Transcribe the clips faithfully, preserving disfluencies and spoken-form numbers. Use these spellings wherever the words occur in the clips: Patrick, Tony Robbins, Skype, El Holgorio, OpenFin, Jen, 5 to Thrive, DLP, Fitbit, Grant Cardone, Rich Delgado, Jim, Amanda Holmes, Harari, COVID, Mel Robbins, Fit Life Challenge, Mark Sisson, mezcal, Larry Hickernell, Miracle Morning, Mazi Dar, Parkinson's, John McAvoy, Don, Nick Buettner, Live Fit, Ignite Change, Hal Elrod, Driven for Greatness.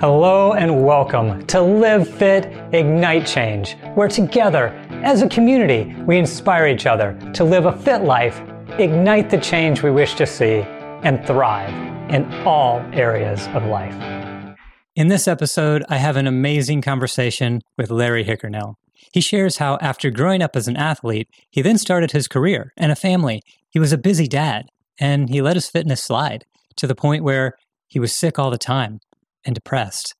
Hello and welcome to Live Fit, Ignite Change, where together, as a community, we inspire each other to live a fit life, ignite the change we wish to see, and thrive in all areas of life. In this episode, I have an amazing conversation with Larry Hickernell. He shares how, after growing up as an athlete, he then started his career and a family. He was a busy dad, and he let his fitness slide to the point where he was sick all the time and depressed.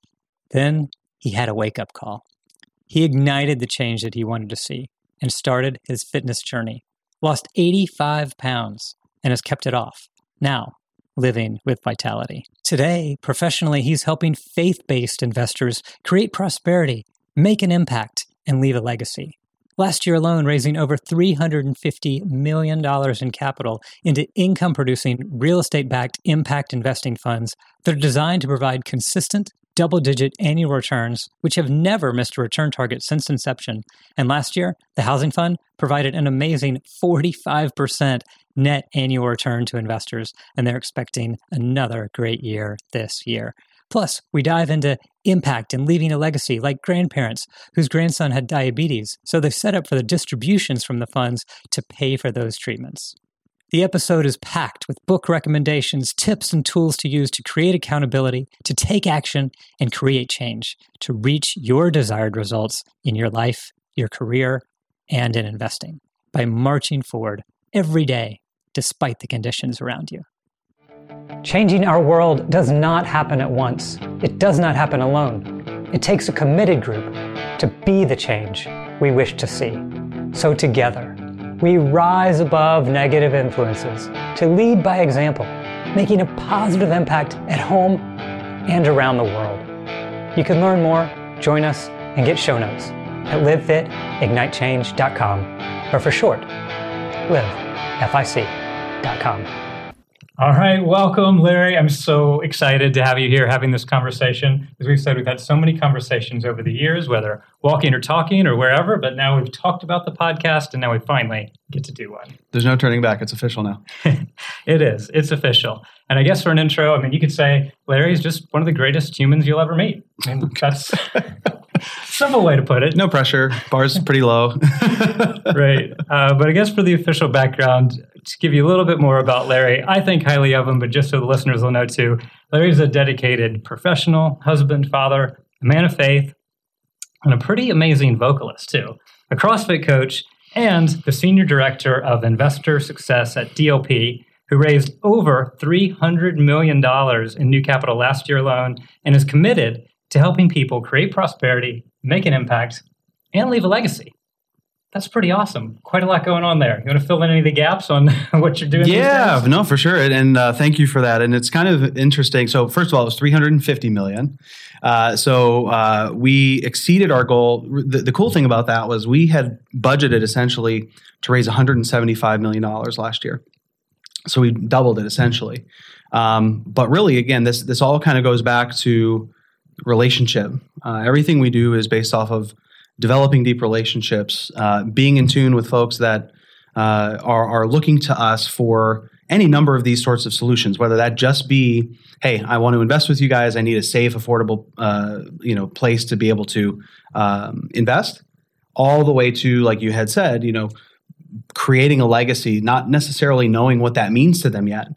Then he had a wake-up call. He ignited the change that he wanted to see and started his fitness journey, lost eighty-five pounds, and has kept it off, now living with vitality. Today, professionally, he's helping faith-based investors create prosperity, make an impact, and leave a legacy. Last year alone, raising over three hundred fifty million dollars in capital into income-producing, real estate-backed impact investing funds that are designed to provide consistent, double-digit annual returns, which have never missed a return target since inception. And last year, the Housing Fund provided an amazing forty-five percent net annual return to investors, and they're expecting another great year this year. Plus, we dive into impact and leaving a legacy, like grandparents whose grandson had diabetes, so they've set up for the distributions from the funds to pay for those treatments. The episode is packed with book recommendations, tips, and tools to use to create accountability, to take action, and create change, to reach your desired results in your life, your career, and in investing by marching forward every day despite the conditions around you. Changing our world does not happen at once. It does not happen alone. It takes a committed group to be the change we wish to see. So together, we rise above negative influences to lead by example, making a positive impact at home and around the world. You can learn more, join us, and get show notes at live fit ignite change dot com, or for short, live fic dot com. All right, welcome, Larry. I'm so excited to have you here having this conversation. As we've said, we've had so many conversations over the years, whether walking or talking or wherever, but now we've talked about the podcast, and now we finally get to do one. There's no turning back. It's official now. It is. It's official. And I guess for an intro, I mean, you could say Larry is just one of the greatest humans you'll ever meet. I mean, that's simple way to put it. No pressure. Bar's pretty low. Right. Uh, but I guess for the official background, to give you a little bit more about Larry, I think highly of him, but just so the listeners will know too, Larry's a dedicated professional, husband, father, a man of faith, and a pretty amazing vocalist too, a CrossFit coach, and the senior director of investor success at D L P, who raised over three hundred million dollars in new capital last year alone, and is committed to helping people create prosperity, make an impact, and leave a legacy. That's pretty awesome. Quite a lot going on there. You want to fill in any of the gaps on what you're doing? Yeah, these days? No, for sure. And, and uh, thank you for that. And it's kind of interesting. So first of all, it was three hundred fifty million dollars. Uh, so uh, we exceeded our goal. The, the cool thing about that was we had budgeted essentially to raise one hundred seventy-five million dollars last year. So we doubled it essentially. Um, but really, again, this this all kind of goes back to relationship. Uh, everything we do is based off of developing deep relationships, uh, being in tune with folks that uh, are, are looking to us for any number of these sorts of solutions, whether that just be, hey, I want to invest with you guys. I need a safe, affordable, uh, you know, place to be able to um, invest, all the way to, like you had said, you know, creating a legacy, not necessarily knowing what that means to them yet,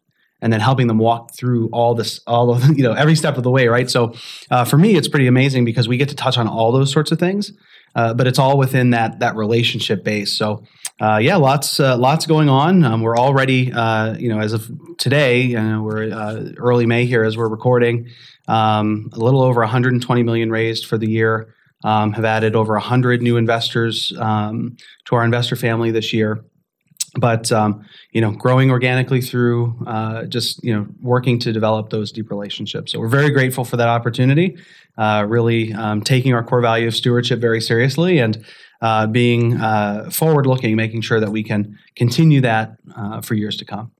and then helping them walk through all this, all of, you know, every step of the way, right? So uh, for me, it's pretty amazing because we get to touch on all those sorts of things. Uh, but it's all within that that relationship base. So, uh, yeah, lots uh, lots going on. Um, we're already, uh, you know, as of today, uh, we're uh, early May here as we're recording. Um, a little over one hundred twenty million dollars raised for the year. Um, have added over one hundred new investors um, to our investor family this year. But um, you know, growing organically through uh, just you know working to develop those deep relationships. So we're very grateful for that opportunity. Uh, really um, taking our core value of stewardship very seriously and uh, being uh, forward-looking, making sure that we can continue that uh, for years to come.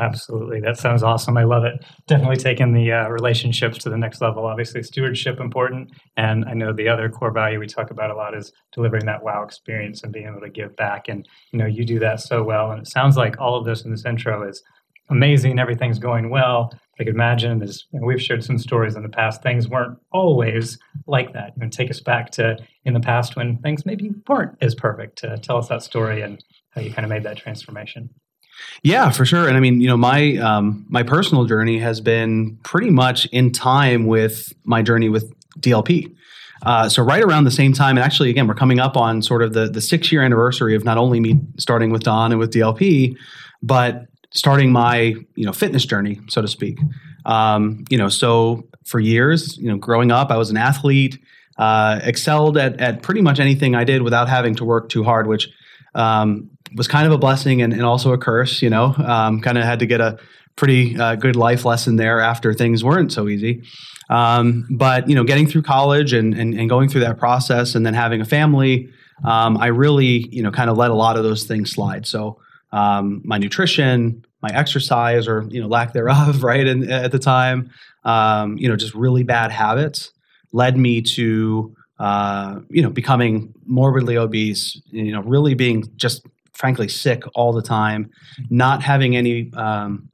Absolutely, that sounds awesome. I love it. Definitely taking the uh, relationships to the next level. Obviously, stewardship important, and I know the other core value we talk about a lot is delivering that wow experience and being able to give back. And you know, you do that so well. And it sounds like all of this in this intro is amazing. Everything's going well, I could imagine, as you know, we've shared some stories in the past, things weren't always like that. You know, take us back to in the past when things maybe weren't as perfect. Uh, tell us that story and how you kind of made that transformation. Yeah, for sure. And I mean, you know, my um, my personal journey has been pretty much in time with my journey with D L P. Uh, so right around the same time, and actually, again, we're coming up on sort of the, the six-year anniversary of not only me starting with Don and with D L P, but starting my, you know, fitness journey, so to speak. Um, you know, so for years, you know, growing up, I was an athlete, uh, excelled at at pretty much anything I did without having to work too hard, which um, was kind of a blessing and, and also a curse, you know, um, kind of had to get a pretty uh, good life lesson there after things weren't so easy. Um, but, you know, getting through college and, and, and going through that process and then having a family, um, I really, you know, kind of let a lot of those things slide. So um, my nutrition, my exercise or, you know, lack thereof, right, in, at the time, um, you know, just really bad habits led me to, uh, you know, becoming morbidly obese, you know, really being just frankly sick all the time, not having any um,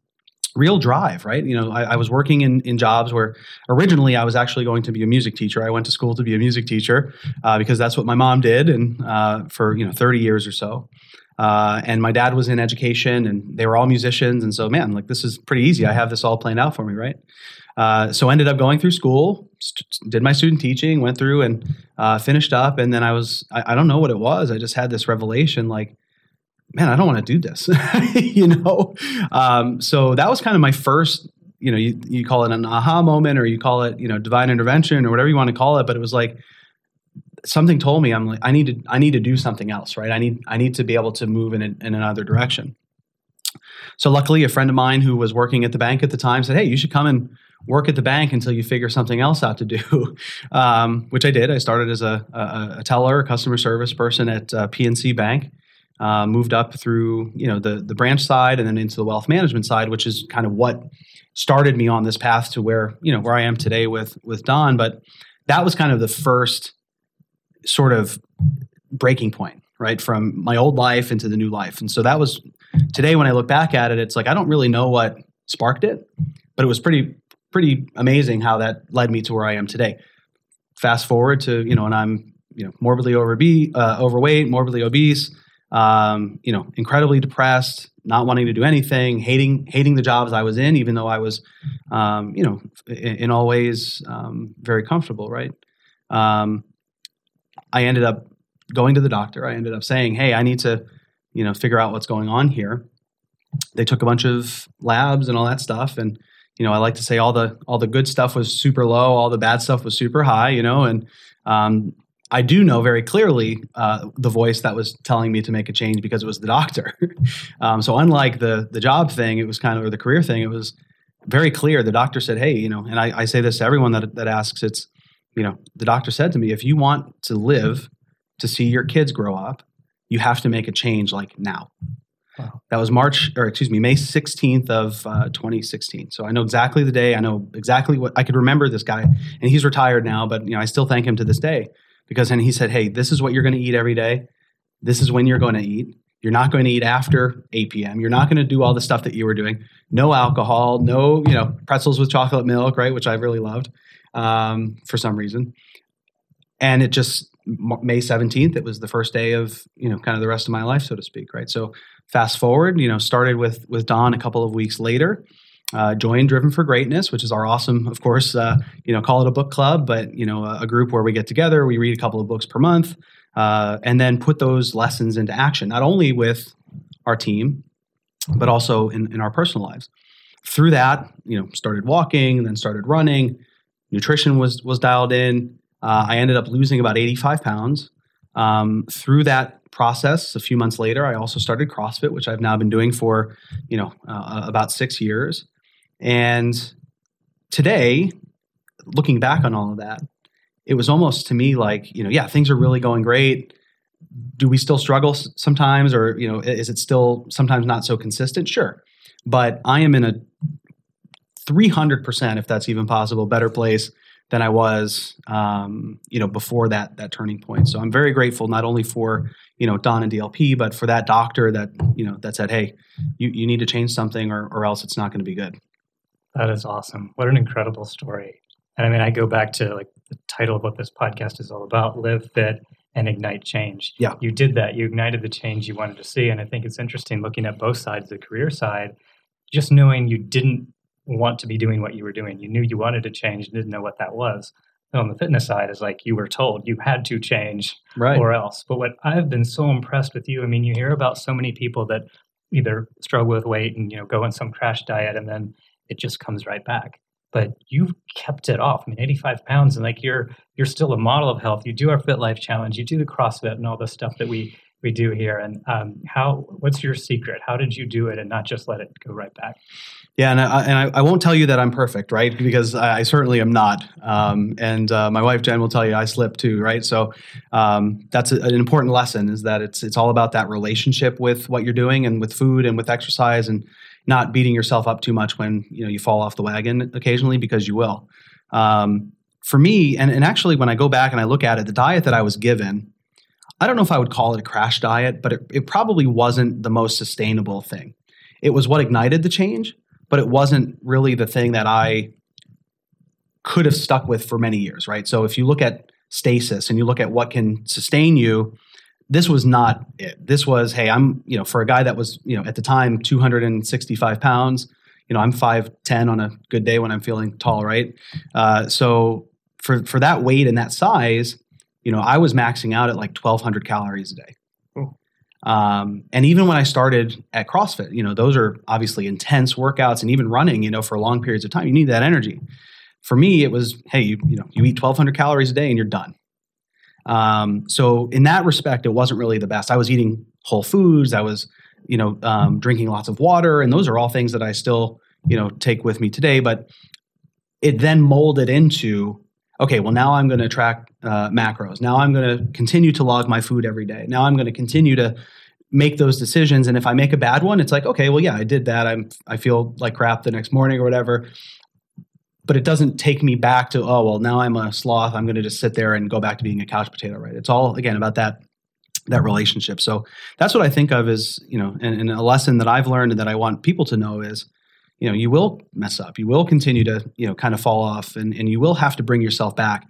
real drive, right? You know, I, I was working in, in jobs where originally I was actually going to be a music teacher. I went to school to be a music teacher uh, because that's what my mom did and uh, for, you know, thirty years or so. Uh, and my dad was in education and they were all musicians. And so, man, like this is pretty easy. I have this all planned out for me, right? Uh, so I ended up going through school, st- did my student teaching, went through and uh, finished up. And then I was, I, I don't know what it was. I just had this revelation like, man, I don't want to do this, you know? Um, so that was kind of my first, you know, you, you call it an aha moment or you call it, you know, divine intervention or whatever you want to call it. But it was like, something told me I'm like, I need to, I need to do something else, right? I need, I need to be able to move in, a, in another direction. So luckily a friend of mine who was working at the bank at the time said, hey, you should come and work at the bank until you figure something else out to do, um, which I did. I started as a, a, a teller, customer service person at uh, P N C Bank. Uh, moved up through, you know, the the branch side and then into the wealth management side, which is kind of what started me on this path to where, you know, where I am today with with Don. But that was kind of the first sort of breaking point, right, from my old life into the new life. And so that was today when I look back at it, it's like I don't really know what sparked it, but it was pretty pretty amazing how that led me to where I am today. Fast forward to, you know, and I'm, you know, morbidly overbe- uh, overweight, morbidly obese. Um, you know, incredibly depressed, not wanting to do anything, hating, hating the jobs I was in, even though I was, um, you know, in, in all ways, um, very comfortable. Right. Um, I ended up going to the doctor. I ended up saying, hey, I need to, you know, figure out what's going on here. They took a bunch of labs and all that stuff. And, you know, I like to say all the, all the good stuff was super low. All the bad stuff was super high, you know, and, um, I do know very clearly uh, the voice that was telling me to make a change because it was the doctor. um, so unlike the the job thing, it was kind of, or the career thing, it was very clear. The doctor said, hey, you know, and I, I say this to everyone that that asks, it's, you know, the doctor said to me, if you want to live to see your kids grow up, you have to make a change like now. Wow. That was March, or excuse me, May sixteenth of uh, twenty sixteen. So I know exactly the day. I know exactly what, I could remember this guy and he's retired now, but you know, I still thank him to this day. Because then he said, hey, this is what you're going to eat every day. This is when you're going to eat. You're not going to eat after eight p.m. You're not going to do all the stuff that you were doing. No alcohol, no, you know, pretzels with chocolate milk, right, which I really loved um, for some reason. And it just, May seventeenth, it was the first day of, you know, kind of the rest of my life, so to speak, right? So fast forward, you know, started with with Don a couple of weeks later. Uh, joined Driven for Greatness, which is our awesome, of course, uh, you know, call it a book club, but, you know, a, a group where we get together, we read a couple of books per month, uh, and then put those lessons into action, not only with our team, but also in, in our personal lives. Through that, you know, started walking and then started running. Nutrition was was dialed in. Uh, I ended up losing about eighty-five pounds. Um, through that process, a few months later, I also started CrossFit, which I've now been doing for, you know, uh, about six years. And today, looking back on all of that, it was almost to me like, you know, yeah, things are really going great. Do we still struggle sometimes? Or, you know, is it still sometimes not so consistent? Sure. But I am in a three hundred percent, if that's even possible, better place than I was, um, you know, before that that turning point. So I'm very grateful not only for, you know, Don and D L P, but for that doctor that, you know, that said, hey, you, you need to change something or, or else it's not going to be good. That is awesome. What an incredible story. And I mean, I go back to like the title of what this podcast is all about, Live Fit and Ignite Change. Yeah. You did that. You ignited the change you wanted to see. And I think it's interesting looking at both sides, the career side, just knowing you didn't want to be doing what you were doing. You knew you wanted to change and didn't know what that was. And on the fitness side is like you were told you had to change right. or else. But what I've been so impressed with you, I mean, you hear about so many people that either struggle with weight and, you know, go on some crash diet and then it just comes right back. But you've kept it off. I mean, eighty-five pounds, and like you're you're still a model of health. You do our Fit Life Challenge. You do the CrossFit and all the stuff that we we do here. And um, how? What's your secret? How did you do it and not just let it go right back? Yeah, and I, and I, I won't tell you that I'm perfect, right? Because I, I certainly am not. Um, and uh, my wife Jen will tell you I slip too, right? So um, that's a, an important lesson: is that it's it's all about that relationship with what you're doing and with food and with exercise and not beating yourself up too much when you know you fall off the wagon occasionally, because you will. Um, for me, and, and actually when I go back and I look at it, the diet that I was given, I don't know if I would call it a crash diet, but it, it probably wasn't the most sustainable thing. It was what ignited the change, but it wasn't really the thing that I could have stuck with for many years, right? So if you look at stasis and you look at what can sustain you, this was not it. This was, hey, I'm, you know, for a guy that was, you know, at the time, two hundred sixty-five pounds, you know, I'm five ten on a good day when I'm feeling tall, right? Uh, so for, for that weight and that size, you know, I was maxing out at like twelve hundred calories a day. Cool. Um, and even when I started at CrossFit, you know, those are obviously intense workouts, and even running, you know, for long periods of time, you need that energy. For me, it was, hey, you, you know, you eat twelve hundred calories a day and you're done. Um, so in that respect, it wasn't really the best. I was eating whole foods. I was, you know, um, drinking lots of water, and those are all things that I still, you know, take with me today. But it then molded into, okay, well, now I'm going to track uh, macros. Now I'm going to continue to log my food every day. Now I'm going to continue to make those decisions. And if I make a bad one, it's like, okay, well, yeah, I did that. I'm, I feel like crap the next morning or whatever. But it doesn't take me back to, oh, well, now I'm a sloth. I'm going to just sit there and go back to being a couch potato, right? It's all, again, about that that relationship. So that's what I think of as, you know, and, and a lesson that I've learned and that I want people to know is, you know, you will mess up. You will continue to, you know, kind of fall off, and, and you will have to bring yourself back.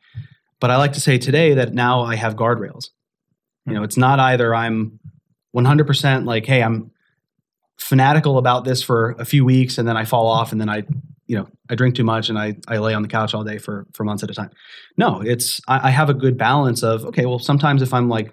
But I like to say today that now I have guardrails. You know, it's not either I'm one hundred percent like, hey, I'm fanatical about this for a few weeks and then I fall off and then I you know, I drink too much and I, I lay on the couch all day for, for months at a time. No, it's, I, I have a good balance of, okay, well, sometimes if I'm like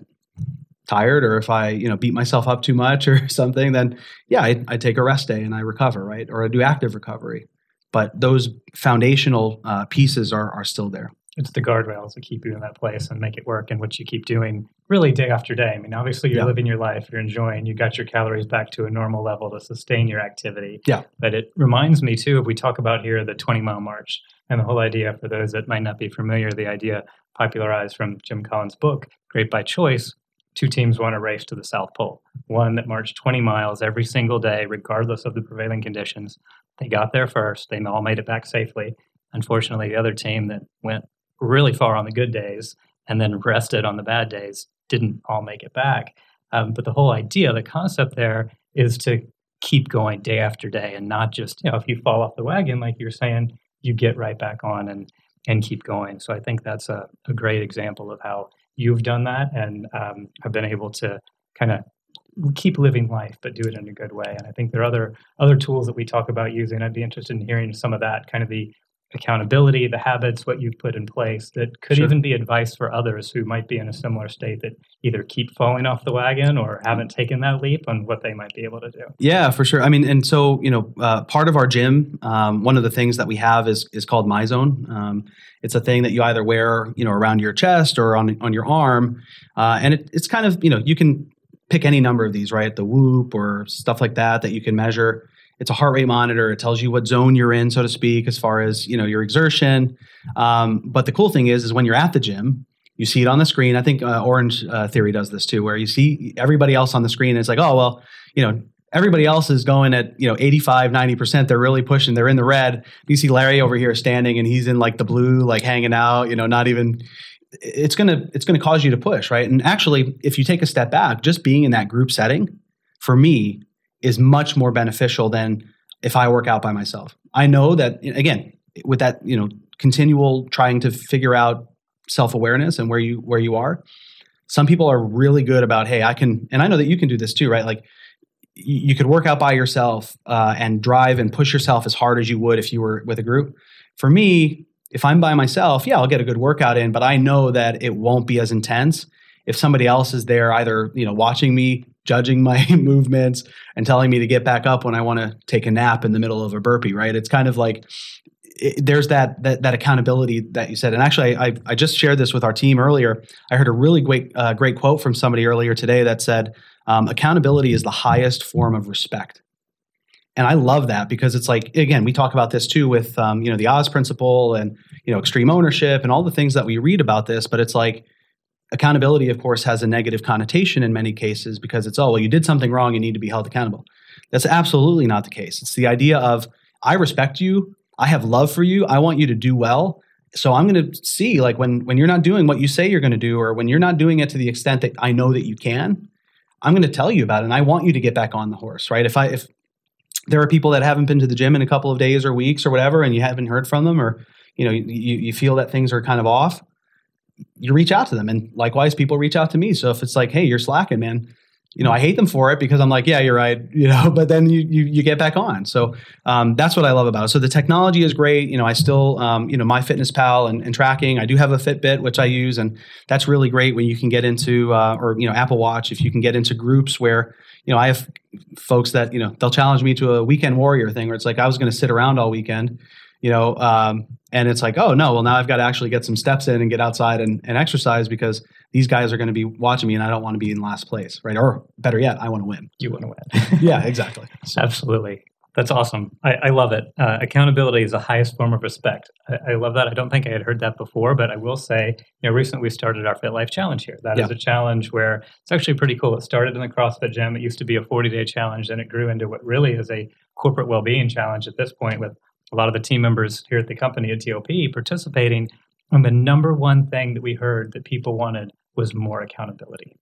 tired or if I, you know, beat myself up too much or something, then yeah, I, I take a rest day and I recover, right? Or I do active recovery. But those foundational uh, pieces are are still there. It's the guardrails that keep you in that place and make it work, and what you keep doing really day after day. I mean, obviously you're yeah. living your life, you're enjoying, you got your calories back to a normal level to sustain your activity. Yeah. But it reminds me too, if we talk about here the twenty mile march and the whole idea, for those that might not be familiar, the idea popularized from Jim Collins' book, Great by Choice, two teams won a race to the South Pole. One that marched twenty miles every single day, regardless of the prevailing conditions. They got there first. They all made it back safely. Unfortunately, the other team that went really far on the good days and then rested on the bad days didn't all make it back. Um, but the whole idea, the concept there is to keep going day after day and not just, you know, if you fall off the wagon, like you're saying, you get right back on and, and keep going. So I think that's a, a great example of how you've done that and um, have been able to kind of keep living life, but do it in a good way. And I think there are other, other tools that we talk about using. I'd be interested in hearing some of that, kind of the accountability, the habits, what you've put in place that could sure. even be advice for others who might be in a similar state that either keep falling off the wagon or haven't taken that leap, on what they might be able to do. Yeah, for sure. I mean, and so, you know, uh, part of our gym, um, one of the things that we have is is called MyZone. Um, it's a thing that you either wear, you know, around your chest or on on your arm. Uh, and it, it's kind of, you know, you can pick any number of these, right? The Whoop or stuff like that that you can measure. It's a heart rate monitor. It tells you what zone you're in, so to speak, as far as, you know, your exertion. Um, but the cool thing is, is when you're at the gym, you see it on the screen. I think uh, Orange uh, Theory does this too, where you see everybody else on the screen. And it's like, oh, well, you know, everybody else is going at, you know, eighty-five, ninety percent. They're really pushing. They're in the red. You see Larry over here standing and he's in like the blue, like hanging out, you know, not even, it's going to, it's going to cause you to push, right? And actually, if you take a step back, just being in that group setting, for me, is much more beneficial than if I work out by myself. I know that, again, with that, you know, continual trying to figure out self-awareness and where you where you are. Some people are really good about, hey, I can, and I know that you can do this too, right? Like, you could work out by yourself uh, and drive and push yourself as hard as you would if you were with a group. For me, if I'm by myself, yeah, I'll get a good workout in, but I know that it won't be as intense if somebody else is there, either, you know, watching me, judging my movements, and telling me to get back up when I want to take a nap in the middle of a burpee, right? It's kind of like it, there's that, that that accountability that you said. And actually, I I just shared this with our team earlier. I heard a really great uh, great quote from somebody earlier today that said, um, accountability is the highest form of respect. And I love that, because it's like, again, we talk about this too with um, you know, the Oz principle and, you know, extreme ownership and all the things that we read about this, but it's like, accountability, of course, has a negative connotation in many cases because it's, oh, well, you did something wrong, you need to be held accountable. That's absolutely not the case. It's the idea of, I respect you, I have love for you, I want you to do well, so I'm going to see, like, when when you're not doing what you say you're going to do, or when you're not doing it to the extent that I know that you can, I'm going to tell you about it, and I want you to get back on the horse, right? If I if there are people that haven't been to the gym in a couple of days or weeks or whatever, and you haven't heard from them, or, you know, you, you feel that things are kind of off, you reach out to them. And likewise, people reach out to me. So if it's like, hey, you're slacking, man, you know, I hate them for it because I'm like, yeah, you're right. You know, but then you, you, you get back on. So, um, that's what I love about it. So the technology is great. You know, I still, um, you know, MyFitnessPal and, and tracking, I do have a Fitbit, which I use. And that's really great when you can get into, uh, or, you know, Apple Watch, if you can get into groups where, you know, I have folks that, you know, they'll challenge me to a weekend warrior thing where it's like, I was going to sit around all weekend, you know, um, and it's like, oh, no, well, now I've got to actually get some steps in and get outside and, and exercise, because these guys are going to be watching me and I don't want to be in last place, right? Or better yet, I want to win. You want to win. Yeah, exactly. So. Absolutely. That's awesome. I, I love it. Uh, accountability is the highest form of respect. I, I love that. I don't think I had heard that before, but I will say, you know, recently we started our Fit Life Challenge here. That yeah. is a challenge where it's actually pretty cool. It started in the CrossFit gym. It used to be a forty-day challenge, and it grew into what really is a corporate well-being challenge at this point, with a lot of the team members here at the company at D L P participating. And the number one thing that we heard that people wanted was more accountability.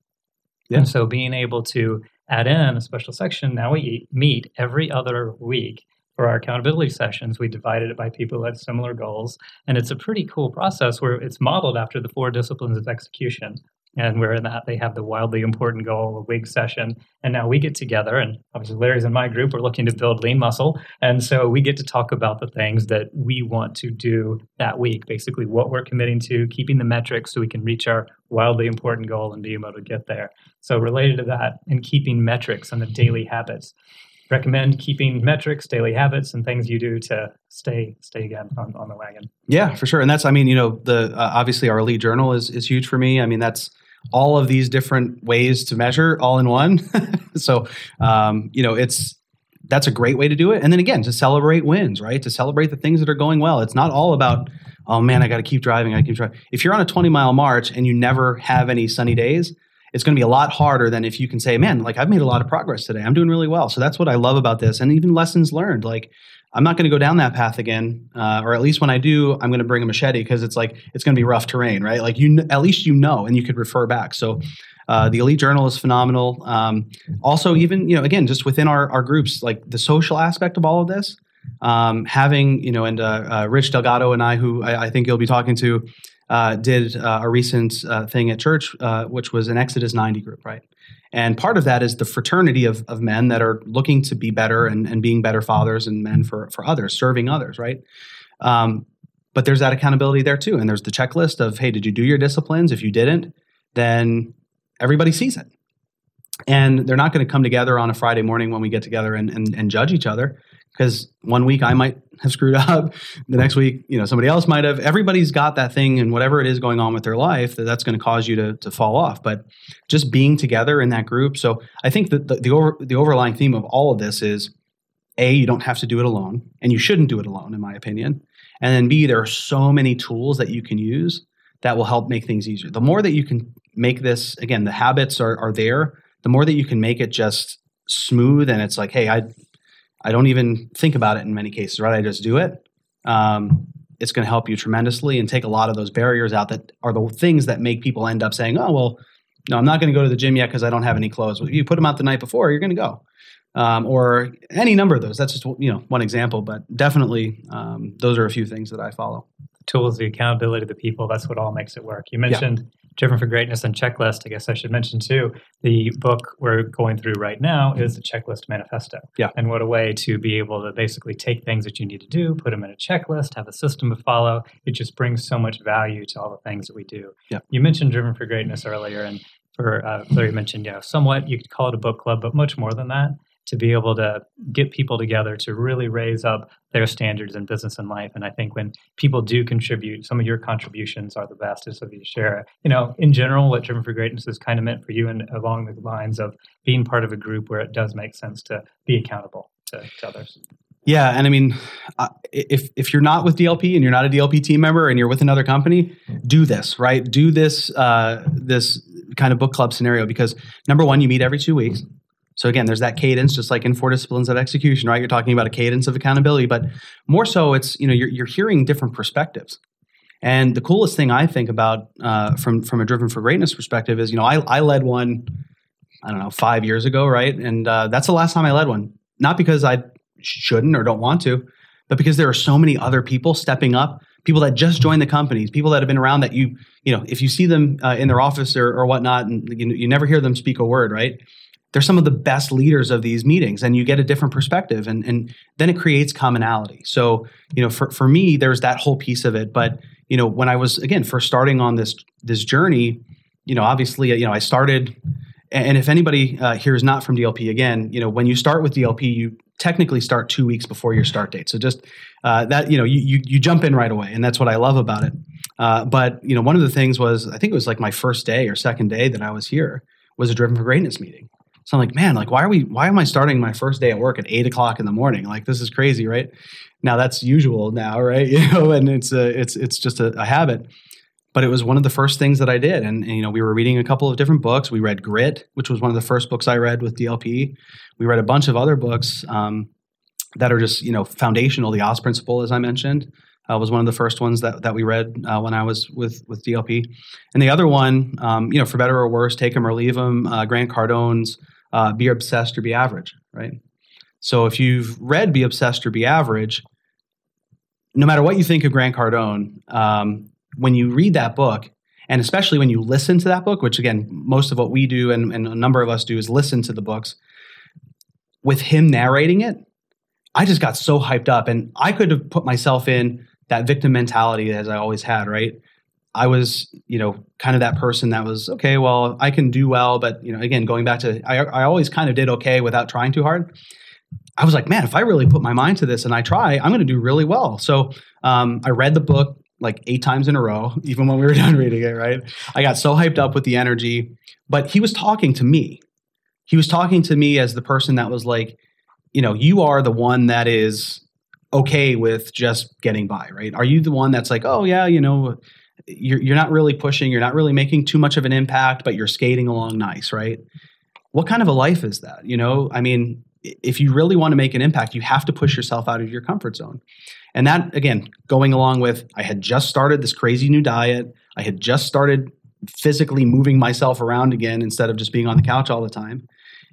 Yeah. And so being able to add in a special section, now we eat, meet every other week for our accountability sessions. We divided it by people who had similar goals. And it's a pretty cool process where it's modeled after the four disciplines of execution. And where in that they have the wildly important goal, a WIG session. And now we get together, and obviously Larry's in my group, we're looking to build lean muscle. And so we get to talk about the things that we want to do that week, basically what we're committing to, keeping the metrics so we can reach our wildly important goal and be able to get there. So related to that, and keeping metrics on the daily habits. Recommend keeping metrics, daily habits, and things you do to stay stay again on, on the wagon. Yeah, for sure. And that's, I mean, you know, the uh, obviously our Lead Journal is is huge for me. I mean, that's all of these different ways to measure all in one. So, um, you know, it's, that's a great way to do it. And then again, to celebrate wins, right? To celebrate the things that are going well. It's not all about, oh man, I got to keep driving. I keep driving. If you're on a twenty mile march and you never have any sunny days, it's going to be a lot harder than if you can say, man, like I've made a lot of progress today. I'm doing really well. So that's what I love about this. And even lessons learned, like I'm not going to go down that path again, uh, or at least when I do, I'm going to bring a machete, because it's like, it's going to be rough terrain, right? Like you, kn- at least you know, and you could refer back. So uh, the Elite Journal is phenomenal. Um, also, even, you know, again, just within our, our groups, like the social aspect of all of this, um, having, you know, and uh, uh, Rich Delgado and I, who I, I think you'll be talking to, uh, did uh, a recent uh, thing at church, uh, which was an Exodus ninety group, right? And part of that is the fraternity of, of men that are looking to be better and, and being better fathers and men for, for others, serving others, right? Um, but there's that accountability there too. And there's the checklist of, hey, did you do your disciplines? If you didn't, then everybody sees it. And they're not going to come together on a Friday morning when we get together and, and, and judge each other, because one week I might have screwed up. The next week, you know, somebody else might have. Everybody's got that thing, and whatever it is going on with their life, that that's going to cause you to to fall off. But just being together in that group. So I think that the the, over, the overlying theme of all of this is, A, you don't have to do it alone, and you shouldn't do it alone, in my opinion. And then B, there are so many tools that you can use that will help make things easier. The more that you can make this, again, the habits are are there. The more that you can make it just smooth, and it's like, hey, I I don't even think about it in many cases, right? I just do it. Um, it's going to help you tremendously and take a lot of those barriers out that are the things that make people end up saying, oh, well, no, I'm not going to go to the gym yet because I don't have any clothes. Well, if you put them out the night before, you're going to go. um, or any number of those. That's just, you know, one example, but definitely um, those are a few things that I follow. Tools, the accountability of the people, that's what all makes it work. You mentioned yeah. Driven for Greatness and Checklist. I guess I should mention too, the book we're going through right now is The Checklist Manifesto. Yeah. And what a way to be able to basically take things that you need to do, put them in a checklist, have a system to follow. It just brings so much value to all the things that we do. Yeah. You mentioned Driven for Greatness earlier, and for uh, Larry mentioned, you know, somewhat, you could call it a book club, but much more than that, to be able to get people together to really raise up their standards in business and life. And I think when people do contribute, some of your contributions are the best. So if you share, you know, in general, what Driven for Greatness is kind of meant for you, and along the lines of being part of a group where it does make sense to be accountable to, to others. Yeah. And I mean, uh, if if you're not with D L P and you're not a D L P team member and you're with another company, do this, right? Do this, uh, this kind of book club scenario, because number one, you meet every two weeks. So again, there's that cadence, just like in Four Disciplines of Execution, right? You're talking about a cadence of accountability, but more so it's, you know, you're, you're hearing different perspectives. And the coolest thing I think about uh, from, from a Driven for Greatness perspective is, you know, I, I led one, I don't know, five years ago, right? And uh, that's the last time I led one. Not because I shouldn't or don't want to, but because there are so many other people stepping up, people that just joined the companies, people that have been around that you, you know, if you see them uh, in their office or, or whatnot, and you, you never hear them speak a word, right? They're some of the best leaders of these meetings, and you get a different perspective, and, and then it creates commonality. So, you know, for, for me, there's that whole piece of it. But, you know, when I was, again, first starting on this, this journey, you know, obviously, you know, I started, and if anybody uh, here is not from D L P, again, you know, when you start with D L P, you technically start two weeks before your start date. So just uh, that, you know, you, you, you jump in right away, and that's what I love about it. Uh, but, you know, one of the things was, I think it was like my first day or second day that I was here was a Driven for Greatness meeting. So I'm like, man, like, why are we, why am I starting my first day at work at eight o'clock in the morning? Like, this is crazy, right? Now that's usual now, right? You know, and it's a, it's, it's just a, a habit, but it was one of the first things that I did. And, and, you know, we were reading a couple of different books. We read Grit, which was one of the first books I read with D L P. We read a bunch of other books um, that are just, you know, foundational. The O S Principle, as I mentioned, uh, was one of the first ones that, that we read uh, when I was with, with D L P. And the other one, um, you know, for better or worse, Take 'Em or Leave 'Em, uh, Grant Cardone's, Uh, be Obsessed or Be Average, right? So if you've read Be Obsessed or Be Average, no matter what you think of Grant Cardone, um, when you read that book, and especially when you listen to that book, which again, most of what we do and, and a number of us do is listen to the books, with him narrating it, I just got so hyped up. And I could have put myself in that victim mentality as I always had, right? I was, you know, kind of that person that was, okay, well, I can do well. But, you know, again, going back to, I, I always kind of did okay without trying too hard. I was like, man, if I really put my mind to this and I try, I'm going to do really well. So um, I read the book like eight times in a row, even when we were done reading it, right? I got so hyped up with the energy, but he was talking to me. He was talking to me as the person that was like, you know, you are the one that is okay with just getting by, right? Are you the one that's like, oh yeah, you know, You're, you're not really pushing, you're not really making too much of an impact, but you're skating along nice, right? What kind of a life is that? You know, I mean, if you really want to make an impact, you have to push yourself out of your comfort zone. And that, again, going along with, I had just started this crazy new diet. I had just started physically moving myself around again instead of just being on the couch all the time.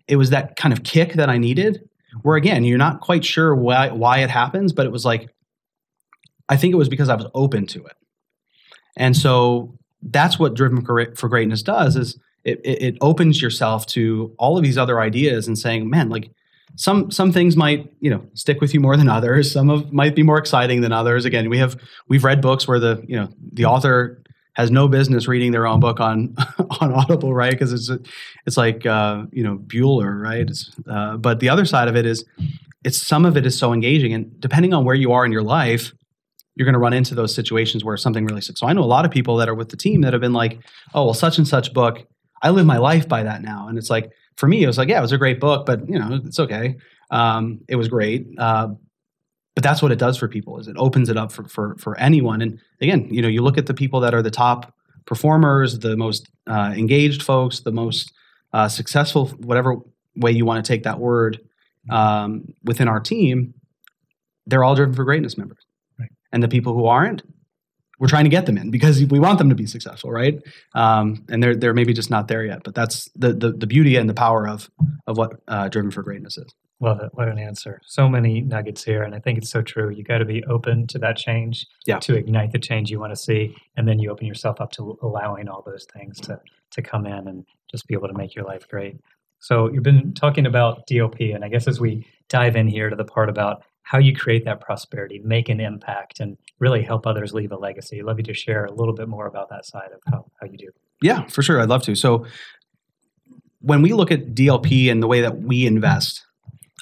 It was that kind of kick that I needed where, again, you're not quite sure why, why it happens, but it was like, I think it was because I was open to it. And so that's what Driven for Greatness does, is it, it, it opens yourself to all of these other ideas and saying, man, like some some things might, you know, stick with you more than others. Some of might be more exciting than others. Again, we have we've read books where the, you know, the author has no business reading their own book on on Audible, right? Because it's it's like uh, you know, Bueller, right? Uh, but the other side of it is, it's some of it is so engaging, and depending on where you are in your life, you're going to run into those situations where something really sticks. So I know a lot of people that are with the team that have been like, oh, well, such and such book, I live my life by that now. And it's like, for me, it was like, yeah, it was a great book, but you know, it's okay. Um, it was great. Uh, but that's what it does for people, is it opens it up for, for, for anyone. And again, you know, you look at the people that are the top performers, the most uh, engaged folks, the most uh, successful, whatever way you want to take that word, um, within our team, they're all Driven for Greatness members. And the people who aren't, we're trying to get them in because we want them to be successful, right? Um, and they're they're maybe just not there yet. But that's the the, the beauty and the power of of what uh, Driven for Greatness is. Love it. What an answer. So many nuggets here. And I think it's so true. You got to be open to that change yeah. to ignite the change you want to see. And then you open yourself up to allowing all those things to, to come in and just be able to make your life great. So you've been talking about D L P. And I guess as we dive in here to the part about how you create that prosperity, make an impact, and really help others leave a legacy, I'd love you to share a little bit more about that side of how, how you do. Yeah, for sure. I'd love to. So when we look at D L P and the way that we invest,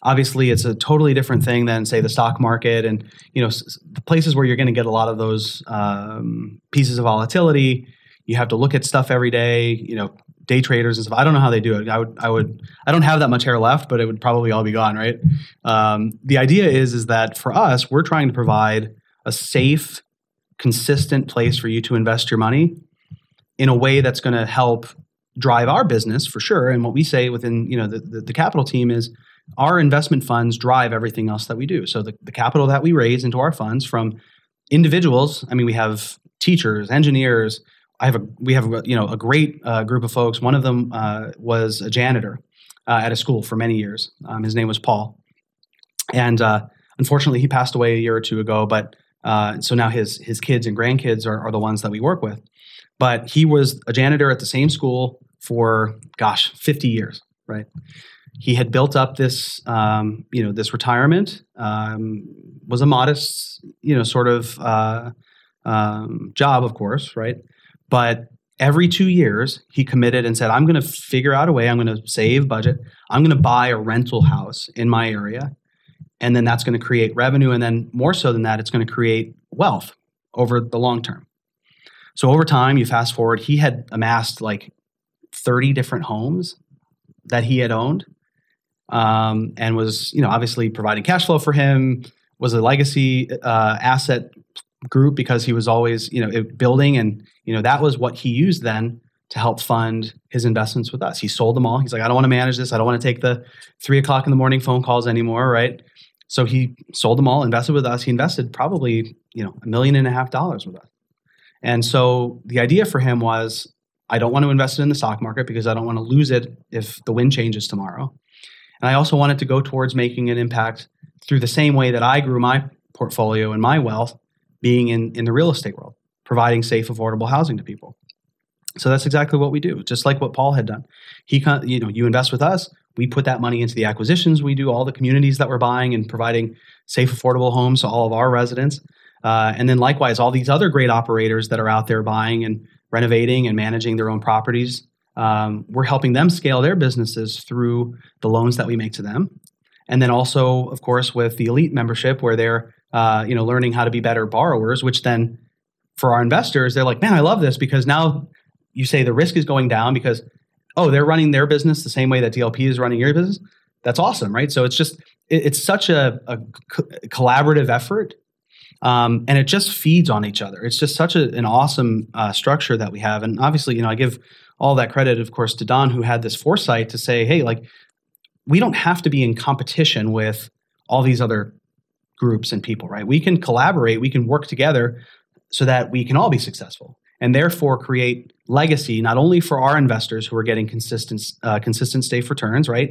obviously, it's a totally different thing than, say, the stock market and, you know, s- the places where you're going to get a lot of those um, pieces of volatility. You have to look at stuff every day, you know, day traders and stuff. I don't know how they do it. I would, I would, I don't have that much hair left, but it would probably all be gone, right? Um, the idea is, is that for us, we're trying to provide a safe, consistent place for you to invest your money in a way that's going to help drive our business for sure. And what we say within, you know, the, the, the capital team is, our investment funds drive everything else that we do. So the, the capital that we raise into our funds from individuals, I mean, we have teachers, engineers. I have a we have a, you know a great uh, group of folks. One of them uh, was a janitor uh, at a school for many years. Um, his name was Paul, and uh, unfortunately, he passed away a year or two ago. But uh, so now his his kids and grandkids are, are the ones that we work with. But he was a janitor at the same school for gosh, fifty years, right? He had built up this, um, you know, this retirement, um, was a modest, you know, sort of uh, um, job, of course, right? But every two years, he committed and said, I'm going to figure out a way, I'm going to save budget, I'm going to buy a rental house in my area, and then that's going to create revenue, and then more so than that, it's going to create wealth over the long term. So over time, you fast forward, he had amassed like thirty different homes that he had owned. Um, and was, you know, obviously providing cash flow for him, was a legacy uh, asset group because he was always, you know, building. And, you know, that was what he used then to help fund his investments with us. He sold them all. He's like, I don't want to manage this. I don't want to take the three o'clock in the morning phone calls anymore, right? So he sold them all, invested with us. He invested probably, you know, a million and a half dollars with us. And so the idea for him was, I don't want to invest it in the stock market because I don't want to lose it if the wind changes tomorrow. And I also wanted to go towards making an impact through the same way that I grew my portfolio and my wealth, being in, in the real estate world, providing safe, affordable housing to people. So that's exactly what we do, just like what Paul had done. He, you know, you invest with us, we put that money into the acquisitions, we do all the communities that we're buying and providing safe, affordable homes to all of our residents. Uh, and then likewise, all these other great operators that are out there buying and renovating and managing their own properties, Um, we're helping them scale their businesses through the loans that we make to them. And then also, of course, with the Elite membership where they're uh, you know, learning how to be better borrowers, which then for our investors, they're like, man, I love this because now you say the risk is going down because, oh, they're running their business the same way that D L P is running your business. That's awesome, right? So it's just, it, it's such a, a co- collaborative effort um, and it just feeds on each other. It's just such a, an awesome uh, structure that we have. And obviously, you know, I give all that credit, of course, to Don, who had this foresight to say, hey, like, we don't have to be in competition with all these other groups and people, right? We can collaborate, we can work together so that we can all be successful and therefore create legacy, not only for our investors who are getting consistent, uh, consistent safe returns, right?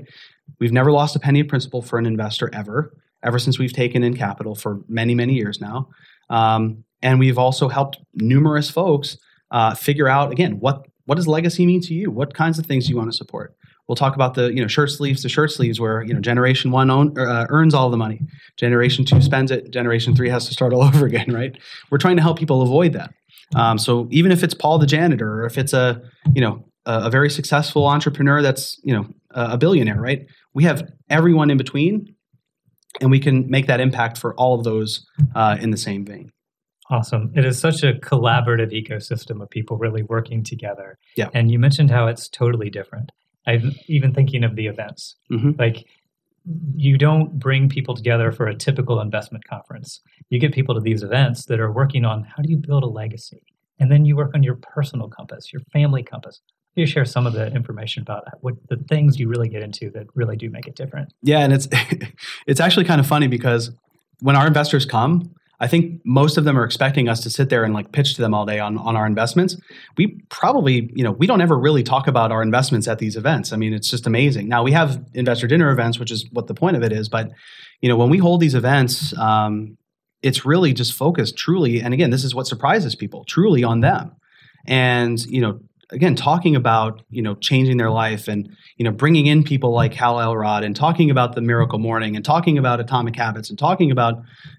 We've never lost a penny of principal for an investor ever, ever since we've taken in capital for many, many years now. Um, and we've also helped numerous folks uh, figure out, again, what What does legacy mean to you? What kinds of things do you want to support? We'll talk about the, you know, shirt sleeves to shirt sleeves where, you know, generation one own, uh, earns all the money. Generation two spends it. Generation three has to start all over again, right? We're trying to help people avoid that. Um, so even if it's Paul the janitor or if it's a, you know, a, a very successful entrepreneur that's, you know, a billionaire, right? We have everyone in between and we can make that impact for all of those uh, in the same vein. Awesome. It is such a collaborative ecosystem of people really working together. Yeah. And you mentioned how it's totally different. I'm even thinking of the events. Mm-hmm. Like, you don't bring people together for a typical investment conference. You get people to these events that are working on how do you build a legacy? And then you work on your personal compass, your family compass. You share some of the information about what the things you really get into that really do make it different. Yeah. And it's it's actually kind of funny because when our investors come, I think most of them are expecting us to sit there and like pitch to them all day on, on our investments. We probably, you know, we don't ever really talk about our investments at these events. I mean, it's just amazing. Now we have investor dinner events, which is what the point of it is. But, you know, when we hold these events, um, it's really just focused truly. And again, this is what surprises people, truly on them. And, you know, again, talking about, you know, changing their life and, you know, bringing in people like Hal Elrod and talking about the Miracle Morning and talking about Atomic Habits and talking about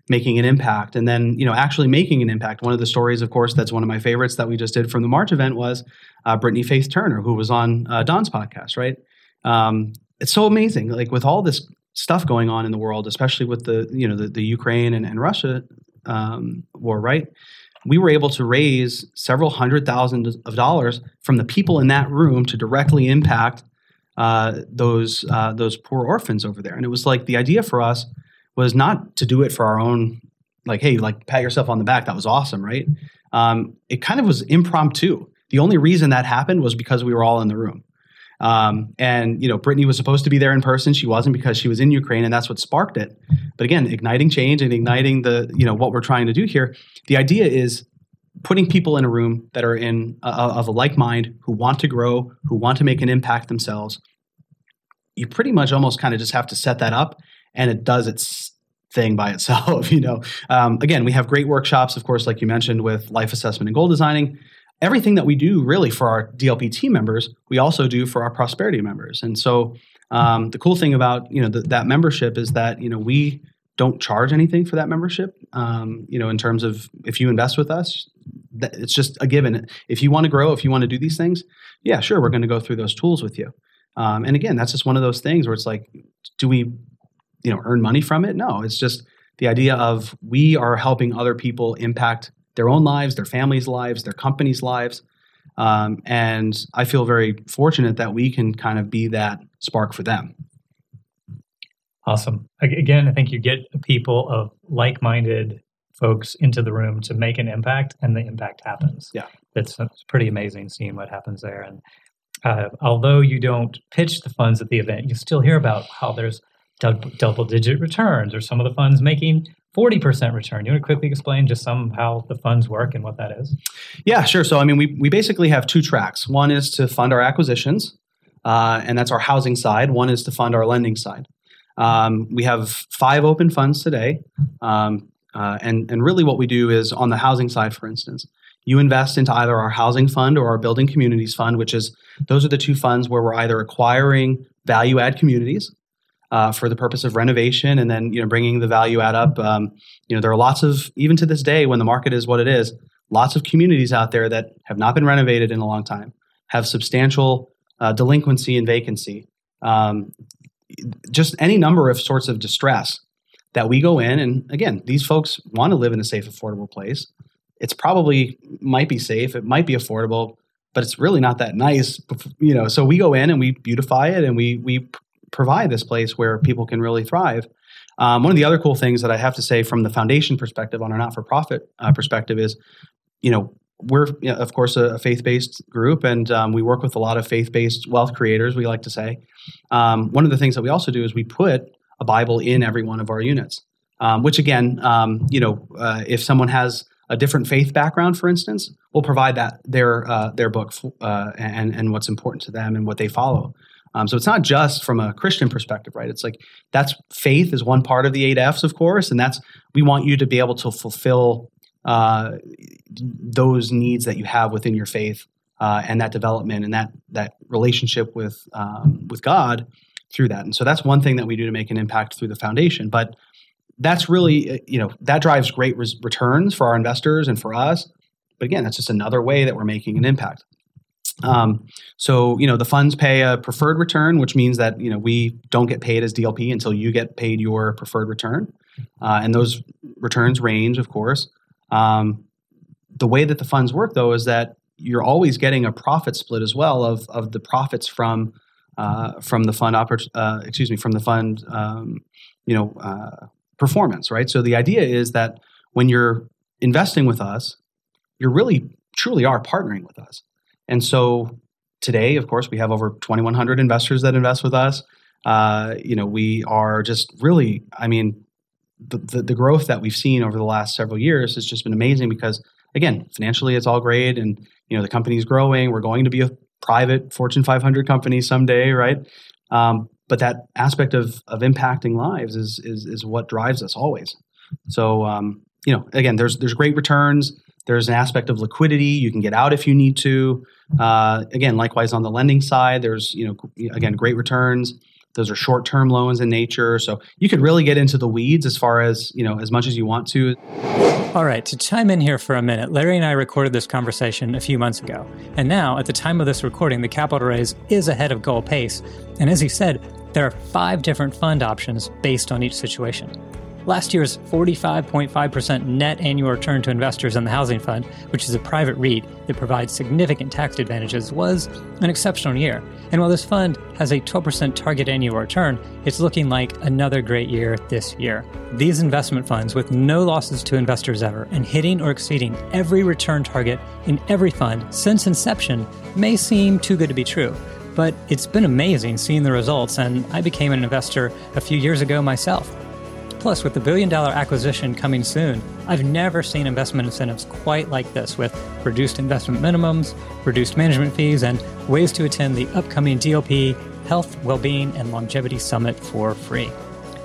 making an impact and then, you know, actually making an impact. One of the stories, of course, that's one of my favorites that we just did from the March event was uh, Brittany Faith Turner, who was on uh, Don's podcast, right? Um, it's so amazing. Like with all this stuff going on in the world, especially with the, you know, the, the Ukraine and, and Russia um, war, right? We were able to raise several hundred thousand of dollars from the people in that room to directly impact uh, those uh, those poor orphans over there. And it was like the idea for us was not to do it for our own, like, hey, like pat yourself on the back. That was awesome, right? Um, it kind of was impromptu. The only reason that happened was because we were all in the room. Um, and, you know, Brittany was supposed to be there in person. She wasn't because she was in Ukraine, and that's what sparked it. But again, igniting change and igniting the, you know, what we're trying to do here. The idea is putting people in a room that are in uh, of a like mind, who want to grow, who want to make an impact themselves. You pretty much almost kind of just have to set that up, and it does its thing by itself. You know, um, again, we have great workshops, of course, like you mentioned, with life assessment and goal designing. Everything that we do really for our D L P team members, we also do for our prosperity members. And so um, the cool thing about, you know, th- that membership is that, you know, we don't charge anything for that membership, um, you know, in terms of if you invest with us, th- it's just a given. If you want to grow, if you want to do these things, yeah, sure, we're going to go through those tools with you. Um, and again, that's just one of those things where it's like, do we, you know, earn money from it? No, it's just the idea of we are helping other people impact their own lives, their families' lives, their companies' lives. Um, and I feel very fortunate that we can kind of be that spark for them. Awesome. Again, I think you get people of like-minded folks into the room to make an impact, and the impact happens. Yeah. It's, it's pretty amazing seeing what happens there. And uh, although you don't pitch the funds at the event, you still hear about how there's dub- double-digit returns or some of the funds making forty percent return. You want to quickly explain just somehow the funds work and what that is? Yeah, sure. So, I mean, we we basically have two tracks. One is to fund our acquisitions, uh, and that's our housing side. One is to fund our lending side. Um, we have five open funds today. Um, uh, and, and really what we do is on the housing side, for instance, you invest into either our housing fund or our building communities fund, which is those are the two funds where we're either acquiring value-add communities, Uh, for the purpose of renovation, and then, you know, bringing the value add up. Um, you know, there are lots of, even to this day when the market is what it is, lots of communities out there that have not been renovated in a long time, have substantial uh, delinquency and vacancy, um, just any number of sorts of distress that we go in. And again, these folks want to live in a safe, affordable place. It's probably might be safe. It might be affordable, but it's really not that nice. You know, so we go in and we beautify it and we, we, provide this place where people can really thrive. Um, one of the other cool things that I have to say from the foundation perspective on our not-for-profit uh, perspective is, you know, we're, you know, of course, a, a faith-based group, and um, we work with a lot of faith-based wealth creators, we like to say. Um, one of the things that we also do is we put a Bible in every one of our units, um, which again, um, you know, uh, if someone has a different faith background, for instance, we'll provide that their uh, their book uh, and, and what's important to them and what they follow. Um, so it's not just from a Christian perspective, right? It's like that's faith is one part of the eight F's, of course, and that's we want you to be able to fulfill uh, those needs that you have within your faith uh, and that development and that that relationship with um, with God through that. And so that's one thing that we do to make an impact through the foundation. But that's really, you know, that drives great res- returns for our investors and for us. But again, that's just another way that we're making an impact. Um, so, you know, the funds pay a preferred return, which means that, you know, we don't get paid as D L P until you get paid your preferred return. Uh, and those returns range, of course. Um, the way that the funds work, though, is that you're always getting a profit split as well of, of the profits from, uh, from the fund, oper- uh, excuse me, from the fund, um, you know, uh, performance, right? So the idea is that when you're investing with us, you really truly are partnering with us. And so today, of course, we have over twenty-one hundred investors that invest with us. Uh, you know, we are just really, I mean, the, the, the growth that we've seen over the last several years has just been amazing because, again, financially it's all great and, you know, the company's growing. We're going to be a private Fortune five hundred company someday, right? Um, but that aspect of of impacting lives is is is what drives us always. So, um, you know, again, there's there's great returns. There's an aspect of liquidity. You can get out if you need to. Uh, again, likewise on the lending side, there's, you know, again, great returns. Those are short-term loans in nature. So you could really get into the weeds as far as, you know, as much as you want to. All right. To chime in here for a minute, Larry and I recorded this conversation a few months ago. And now, at the time of this recording, the capital raise is ahead of goal pace. And as he said, there are five different fund options based on each situation. Last year's forty-five point five percent net annual return to investors in the housing fund, which is a private REIT that provides significant tax advantages, was an exceptional year. And while this fund has a twelve percent target annual return, it's looking like another great year this year. These investment funds, with no losses to investors ever, and hitting or exceeding every return target in every fund since inception, may seem too good to be true. But it's been amazing seeing the results, and I became an investor a few years ago myself. Plus, with the billion-dollar acquisition coming soon, I've never seen investment incentives quite like this, with reduced investment minimums, reduced management fees, and ways to attend the upcoming D L P Health, Wellbeing, and Longevity Summit for free.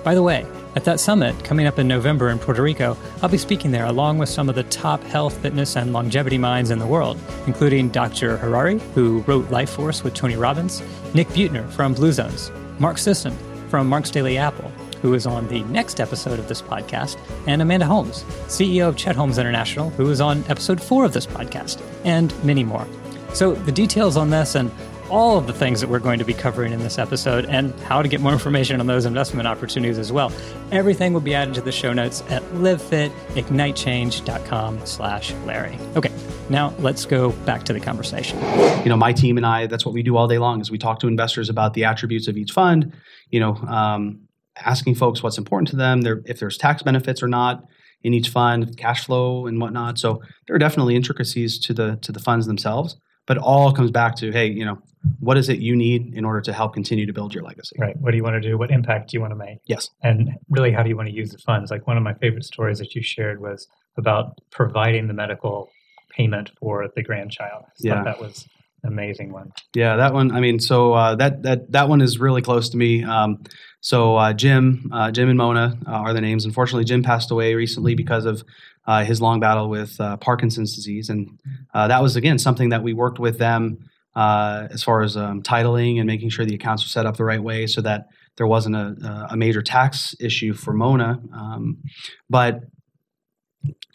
By the way, at that summit, coming up in November in Puerto Rico, I'll be speaking there along with some of the top health, fitness, and longevity minds in the world, including Doctor Harari, who wrote Life Force with Tony Robbins, Nick Buettner from Blue Zones, Mark Sisson from Mark's Daily Apple, who is on the next episode of this podcast, and Amanda Holmes, C E O of Chet Holmes International, who is on episode four of this podcast, and many more. So the details on this and all of the things that we're going to be covering in this episode and how to get more information on those investment opportunities as well, everything will be added to the show notes at livefitignitechange dot com slash Larry. Okay, now let's go back to the conversation. You know, my team and I, that's what we do all day long is we talk to investors about the attributes of each fund, you know, um, asking folks what's important to them, there, if there's tax benefits or not in each fund, cash flow and whatnot. So there are definitely intricacies to the to the funds themselves, but all comes back to, hey, you know, what is it you need in order to help continue to build your legacy? Right. What do you want to do? What impact do you want to make? Yes. And really, how do you want to use the funds? Like, one of my favorite stories that you shared was about providing the medical payment for the grandchild. I yeah. thought that was an amazing one. Yeah, that one. I mean, so uh, that that that one is really close to me. Um, So uh, Jim, uh, Jim and Mona uh, are the names. Unfortunately, Jim passed away recently because of uh, his long battle with uh, Parkinson's disease. And uh, that was, again, something that we worked with them uh, as far as um, titling and making sure the accounts were set up the right way so that there wasn't a, a major tax issue for Mona. Um, but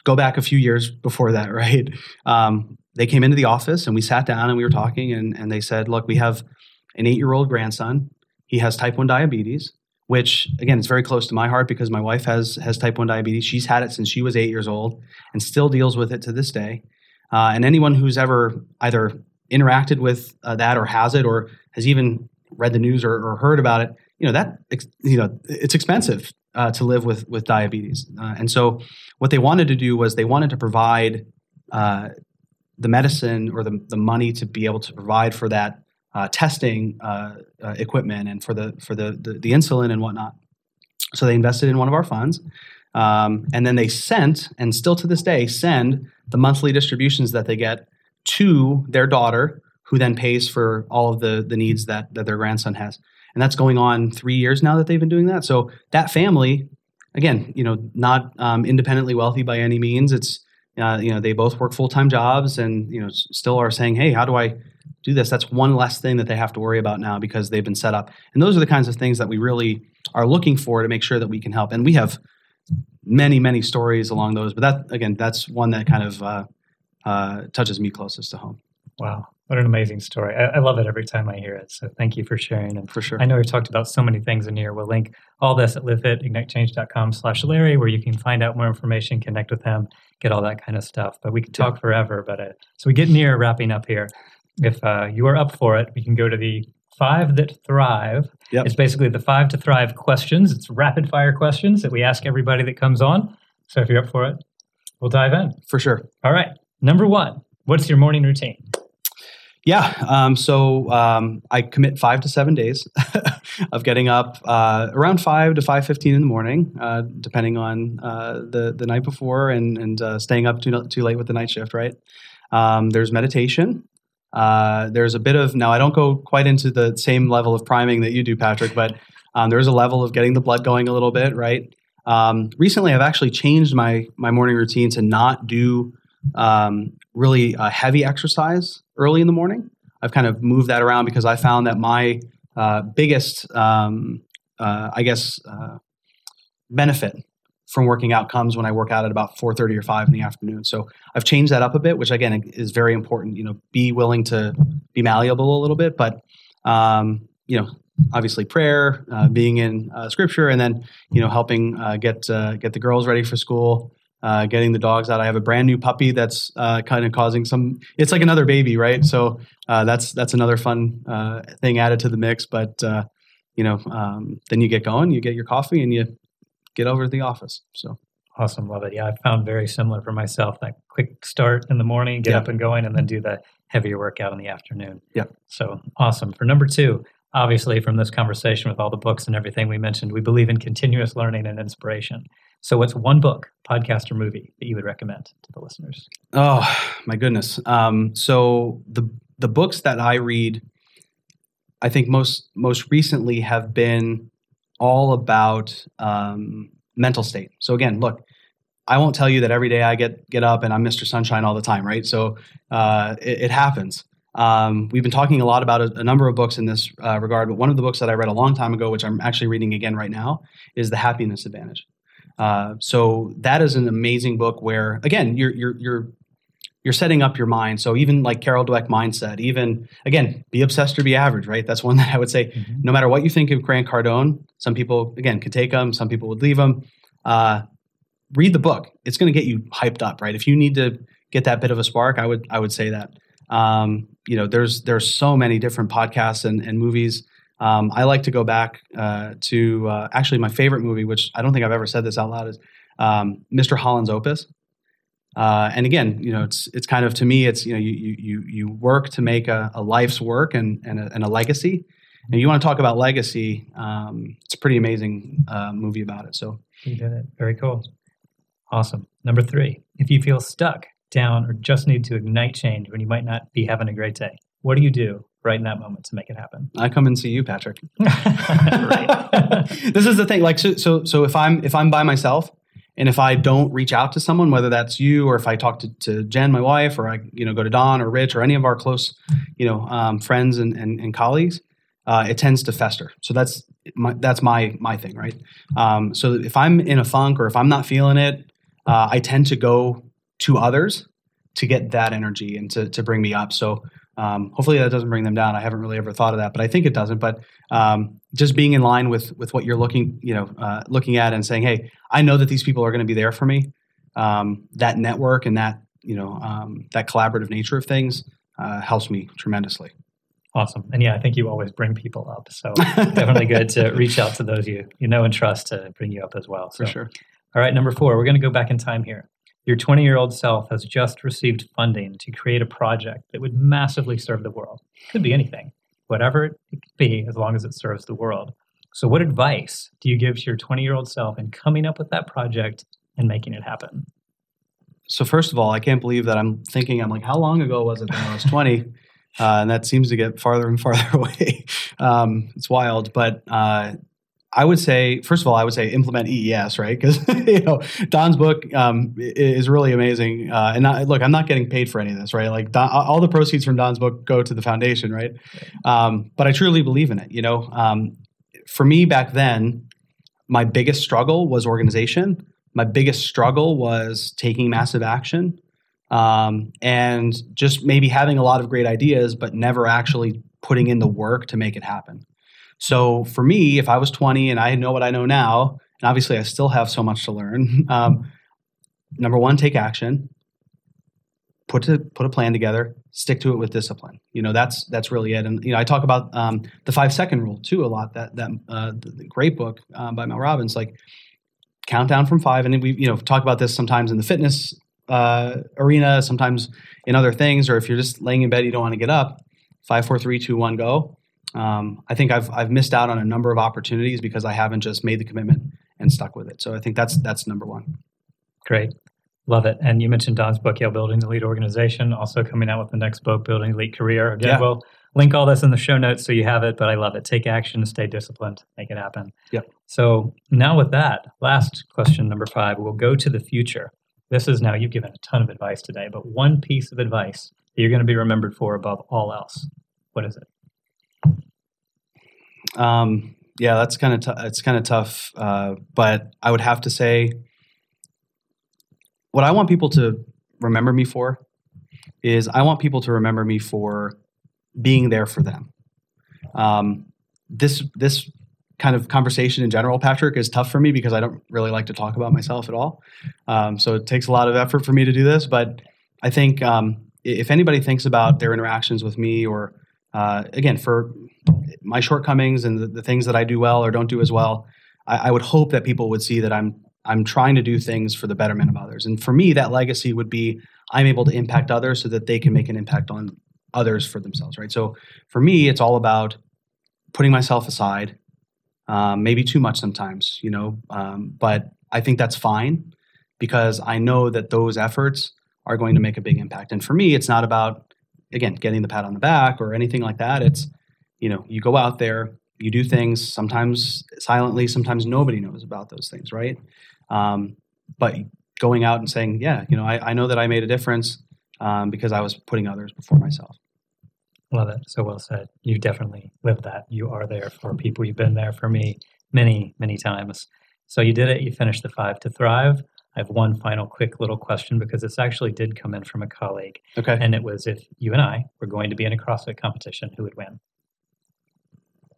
go back a few years before that, right? Um, they came into the office and we sat down and we were talking and, and they said, look, we have an eight-year-old grandson. He has type one diabetes. Which, again, is very close to my heart because my wife has has type one diabetes. She's had it since she was eight years old and still deals with it to this day. Uh, and anyone who's ever either interacted with uh, that or has it or has even read the news or, or heard about it, you know, that you know it's expensive uh, to live with with diabetes. Uh, and so what they wanted to do was they wanted to provide uh, the medicine or the, the money to be able to provide for that Uh, testing uh, uh, equipment and for the for the, the the insulin and whatnot. So they invested in one of our funds, um, and then they sent, and still to this day, send the monthly distributions that they get to their daughter, who then pays for all of the the needs that that their grandson has. And that's going on three years now that they've been doing that. So that family, again, you know, not um, independently wealthy by any means. It's uh, you know, they both work full-time jobs, and you know, still are saying, hey, how do I do this? That's one less thing that they have to worry about now because they've been set up. And those are the kinds of things that we really are looking for to make sure that we can help. And we have many, many stories along those. But that, again, that's one that kind of uh, uh, touches me closest to home. Wow. What an amazing story. I, I love it every time I hear it. So thank you for sharing. And for sure. I know we've talked about so many things in here. We'll link all this at livefitignitechange dot com slash Larry, where you can find out more information, connect with them, get all that kind of stuff. But we could talk yeah. forever. But uh, so we get near wrapping up here. If uh, you are up for it, we can go to the five that thrive. Yep. It's basically the five to thrive questions. It's rapid fire questions that we ask everybody that comes on. So if you're up for it, we'll dive in. For sure. All right. Number one, what's your morning routine? Yeah. Um, so um, I commit five to seven days of getting up uh, around five to five fifteen in the morning, uh, depending on uh, the the night before, and and uh, staying up too too late with the night shift. Right. Um, there's meditation. Uh, there's a bit of now I don't go quite into the same level of priming that you do, Patrick, but um, there's a level of getting the blood going a little bit. Right. Um, recently, I've actually changed my my morning routine to not do um, really uh, heavy exercise early in the morning. I've kind of moved that around because I found that my uh, biggest, um, uh, I guess, uh, benefit from working out comes when I work out at about four thirty or five in the afternoon. So I've changed that up a bit, which again is very important. You know, be willing to be malleable a little bit, but um, you know, obviously prayer, uh, being in uh, scripture, and then you know, helping uh, get uh, get the girls ready for school. Uh, getting the dogs out. I have a brand new puppy that's uh, kind of causing some. It's like another baby, right? So uh, that's that's another fun uh, thing added to the mix. But uh, you know, um, then you get going, you get your coffee, and you get over to the office. So awesome, love it. Yeah, I found very similar for myself. That quick start in the morning, get yeah. up and going, and then do the heavier workout in the afternoon. Yeah. So awesome. For number two, obviously from this conversation with all the books and everything we mentioned, we believe in continuous learning and inspiration. So what's one book, podcast, or movie that you would recommend to the listeners? Oh, my goodness. Um, so the the books that I read, I think most most recently have been all about um, mental state. So again, look, I won't tell you that every day I get get up and I'm Mister Sunshine all the time, right? So uh, it, it happens. Um, we've been talking a lot about a, a number of books in this uh, regard, but one of the books that I read a long time ago, which I'm actually reading again right now, is The Happiness Advantage. Uh, so that is an amazing book where, again, you're, you're, you're, you're setting up your mind. So even like Carol Dweck mindset, even again, be obsessed or be average, right? That's one that I would say, mm-hmm. no matter what you think of Grant Cardone, some people, again, could take them. Some people would leave them, uh, read the book. It's going to get you hyped up, right? If you need to get that bit of a spark, I would, I would say that, um, you know, there's, there's so many different podcasts and, and movies. Um, I like to go back uh, to uh, actually my favorite movie, which I don't think I've ever said this out loud, is um, Mister Holland's Opus. Uh, and again, you know, it's it's kind of to me, it's you know, you you you work to make a, a life's work and and a, and a legacy. And you want to talk about legacy? Um, it's a pretty amazing uh, movie about it. So you did it. Very cool. Awesome. Number three, if you feel stuck, down, or just need to ignite change when you might not be having a great day, what do you do right in that moment to make it happen? I come and see you, Patrick. Right. This is the thing. Like, so, so, so if I'm if I'm by myself, and if I don't reach out to someone, whether that's you or if I talk to, to Jen, my wife, or I, you know, go to Don or Rich or any of our close, you know, um, friends and and, and colleagues, uh, it tends to fester. So that's my, that's my my thing, right? Um, so if I'm in a funk or if I'm not feeling it, uh, I tend to go to others to get that energy and to to bring me up. So. Um, hopefully that doesn't bring them down. I haven't really ever thought of that, but I think it doesn't. But um, just being in line with with what you're looking, you know, uh, looking at and saying, hey, I know that these people are going to be there for me. Um, that network and that, you know, um, that collaborative nature of things uh, helps me tremendously. Awesome. And yeah, I think you always bring people up. So definitely good to reach out to those you, you know and trust to bring you up as well. So. For sure. All right, number four, we're going to go back in time here. Your twenty-year-old self has just received funding to create a project that would massively serve the world. Could be anything, whatever it could be, as long as it serves the world. So what advice do you give to your twenty-year-old self in coming up with that project and making it happen? So first of all, I can't believe that I'm thinking, I'm like, how long ago was it when I was twenty? Uh, and that seems to get farther and farther away. Um, it's wild, but... Uh, I would say, first of all, I would say implement E E S, right? Because you know Don's book um, is really amazing. Uh, and I, look, I'm not getting paid for any of this, right? Like Don, all the proceeds from Don's book go to the foundation, right? Um, but I truly believe in it. You know, um, for me back then, my biggest struggle was organization. My biggest struggle was taking massive action, um, and just maybe having a lot of great ideas, but never actually putting in the work to make it happen. So for me, if I was twenty and I know what I know now, and obviously I still have so much to learn, um, number one, take action, put to, put a plan together, stick to it with discipline. You know, that's that's really it. And, you know, I talk about um, the five-second rule, too, a lot, that that uh, the, the great book uh, by Mel Robbins, like count down from five. And we, you know, talk about this sometimes in the fitness uh, arena, sometimes in other things, or if you're just laying in bed, you don't want to get up. five, four, three, two, one, go. Um, I think I've I've missed out on a number of opportunities because I haven't just made the commitment and stuck with it. So I think that's that's number one. Great. Love it. And you mentioned Don's book, Yale Building the Elite Organization, also coming out with the next book, Building Elite Career. Again, yeah. We'll link all this in the show notes so you have it, but I love it. Take action, stay disciplined, make it happen. Yep. So now with that, last question, number five, we'll go to the future. This is now, you've given a ton of advice today, but one piece of advice that you're going to be remembered for above all else. What is it? Um, yeah, that's kind of t- it's kind of tough, uh, but I would have to say, what I want people to remember me for is I want people to remember me for being there for them. Um, this this kind of conversation in general, Patrick, is tough for me because I don't really like to talk about myself at all. Um, so it takes a lot of effort for me to do this. But I think um, if anybody thinks about their interactions with me or, uh, again, for my shortcomings and the, the things that I do well or don't do as well, I, I would hope that people would see that I'm I'm trying to do things for the betterment of others. And for me, that legacy would be I'm able to impact others so that they can make an impact on others for themselves, right? So for me, it's all about putting myself aside, um, maybe too much sometimes, you know, um, but I think that's fine because I know that those efforts are going to make a big impact. And for me, it's not about, again, getting the pat on the back or anything like that. It's, you know, you go out there, you do things sometimes silently, sometimes nobody knows about those things, right? Um, but going out and saying, yeah, you know, I, I know that I made a difference um, because I was putting others before myself. Love it. So well said. You definitely live that. You are there for people. You've been there for me many, many times. So you did it. You finished the five to thrive. I have one final quick little question because this actually did come in from a colleague. Okay. And it was if you and I were going to be in a CrossFit competition, who would win?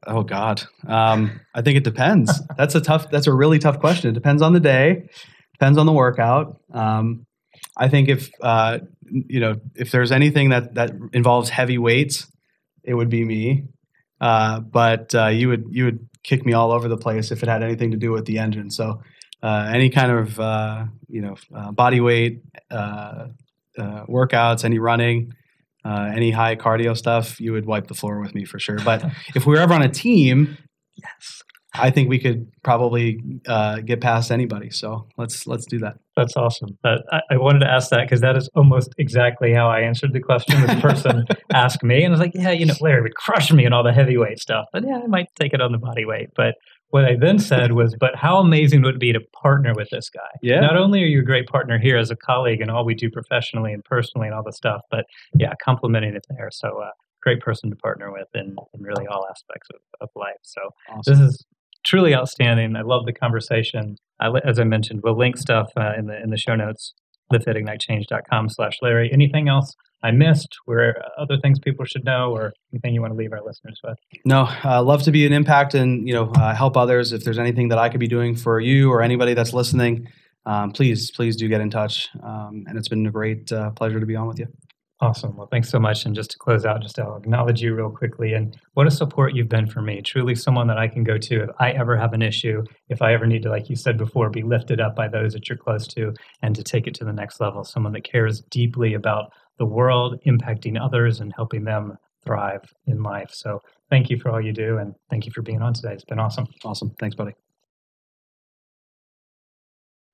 Oh God. Um, I think it depends. That's a tough, that's a really tough question. It depends on the day, depends on the workout. Um, I think if, uh, you know, if there's anything that, that involves heavy weights, it would be me. Uh, but, uh, you would, you would kick me all over the place if it had anything to do with the engine. So, uh, any kind of, uh, you know, uh, body weight, uh, uh, workouts, any running, Uh, any high cardio stuff, you would wipe the floor with me for sure. But if we were ever on a team, yes, I think we could probably uh, get past anybody. So let's let's do that. That's awesome. Uh, I, I wanted to ask that because that is almost exactly how I answered the question. This person asked me, and I was like, yeah, you know, Larry would crush me in all the heavyweight stuff. But yeah, I might take it on the body weight. But what I then said was, but how amazing would it be to partner with this guy? Yeah. Not only are you a great partner here as a colleague and all we do professionally and personally and all the stuff, but yeah, complimenting it there. So a uh, great person to partner with in, in really all aspects of, of life. So awesome. This is truly outstanding. I love the conversation. I, as I mentioned, we'll link stuff uh, in the in the show notes, thefitignitechange.com slash Larry. Anything else I missed, where other things people should know, or anything you want to leave our listeners with? No, I uh, love to be an impact and, you know, uh, help others. If there's anything that I could be doing for you or anybody that's listening, um, please, please do get in touch. Um, and it's been a great uh, pleasure to be on with you. Awesome. Well, thanks so much. And just to close out, just I'll acknowledge you real quickly. And what a support you've been for me. Truly someone that I can go to if I ever have an issue, if I ever need to, like you said before, be lifted up by those that you're close to and to take it to the next level. Someone that cares deeply about the world, impacting others and helping them thrive in life. So thank you for all you do. And thank you for being on today. It's been awesome. Awesome. Thanks, buddy.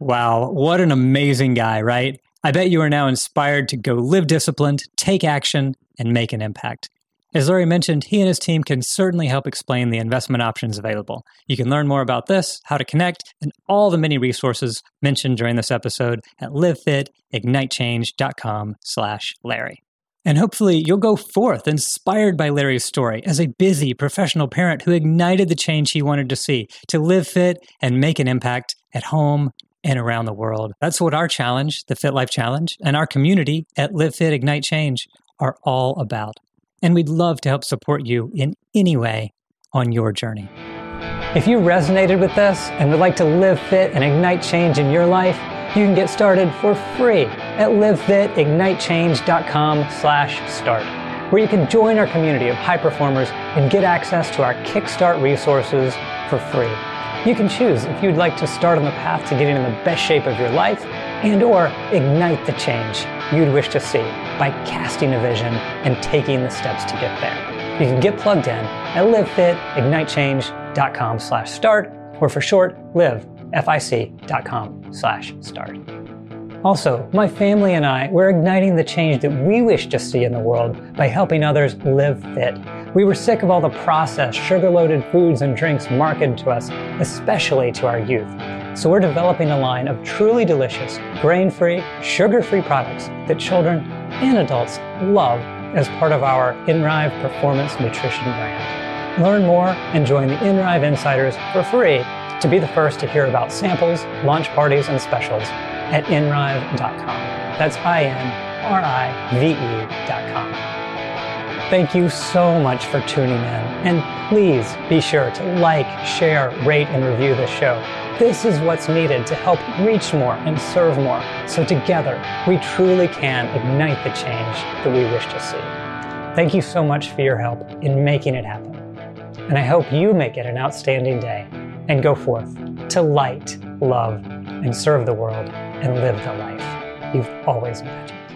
Wow. What an amazing guy, right? I bet you are now inspired to go live disciplined, take action, and make an impact. As Larry mentioned, he and his team can certainly help explain the investment options available. You can learn more about this, how to connect, and all the many resources mentioned during this episode at livefitignitechange.com slash Larry. And hopefully you'll go forth inspired by Larry's story as a busy professional parent who ignited the change he wanted to see to live fit and make an impact at home and around the world. That's what our challenge, the Fit Life Challenge, and our community at Live Fit Ignite Change are all about. And we'd love to help support you in any way on your journey. If you resonated with this and would like to live fit and ignite change in your life, you can get started for free at livefitignitechange.com slash start, where you can join our community of high performers and get access to our Kickstart resources for free. You can choose if you'd like to start on the path to getting in the best shape of your life and or ignite the change you'd wish to see. by casting a vision and taking the steps to get there. You can get plugged in at live fit ignite change dot com slash start, or for short, live F I C dot com slash start. Also, my family and I, we're igniting the change that we wish to see in the world by helping others live fit. We were sick of all the processed, sugar-loaded foods and drinks marketed to us, especially to our youth. So we're developing a line of truly delicious, grain-free, sugar-free products that children and adults love as part of our InRive Performance Nutrition brand. Learn more and join the InRive Insiders for free to be the first to hear about samples, launch parties, and specials at inrive dot com. That's I N R I V E dot com. Thank you so much for tuning in, and please be sure to like, share, rate, and review this show. This is what's needed to help reach more and serve more, so together we truly can ignite the change that we wish to see. Thank you so much for your help in making it happen, and I hope you make it an outstanding day and go forth to light, love, and serve the world, and live the life you've always imagined.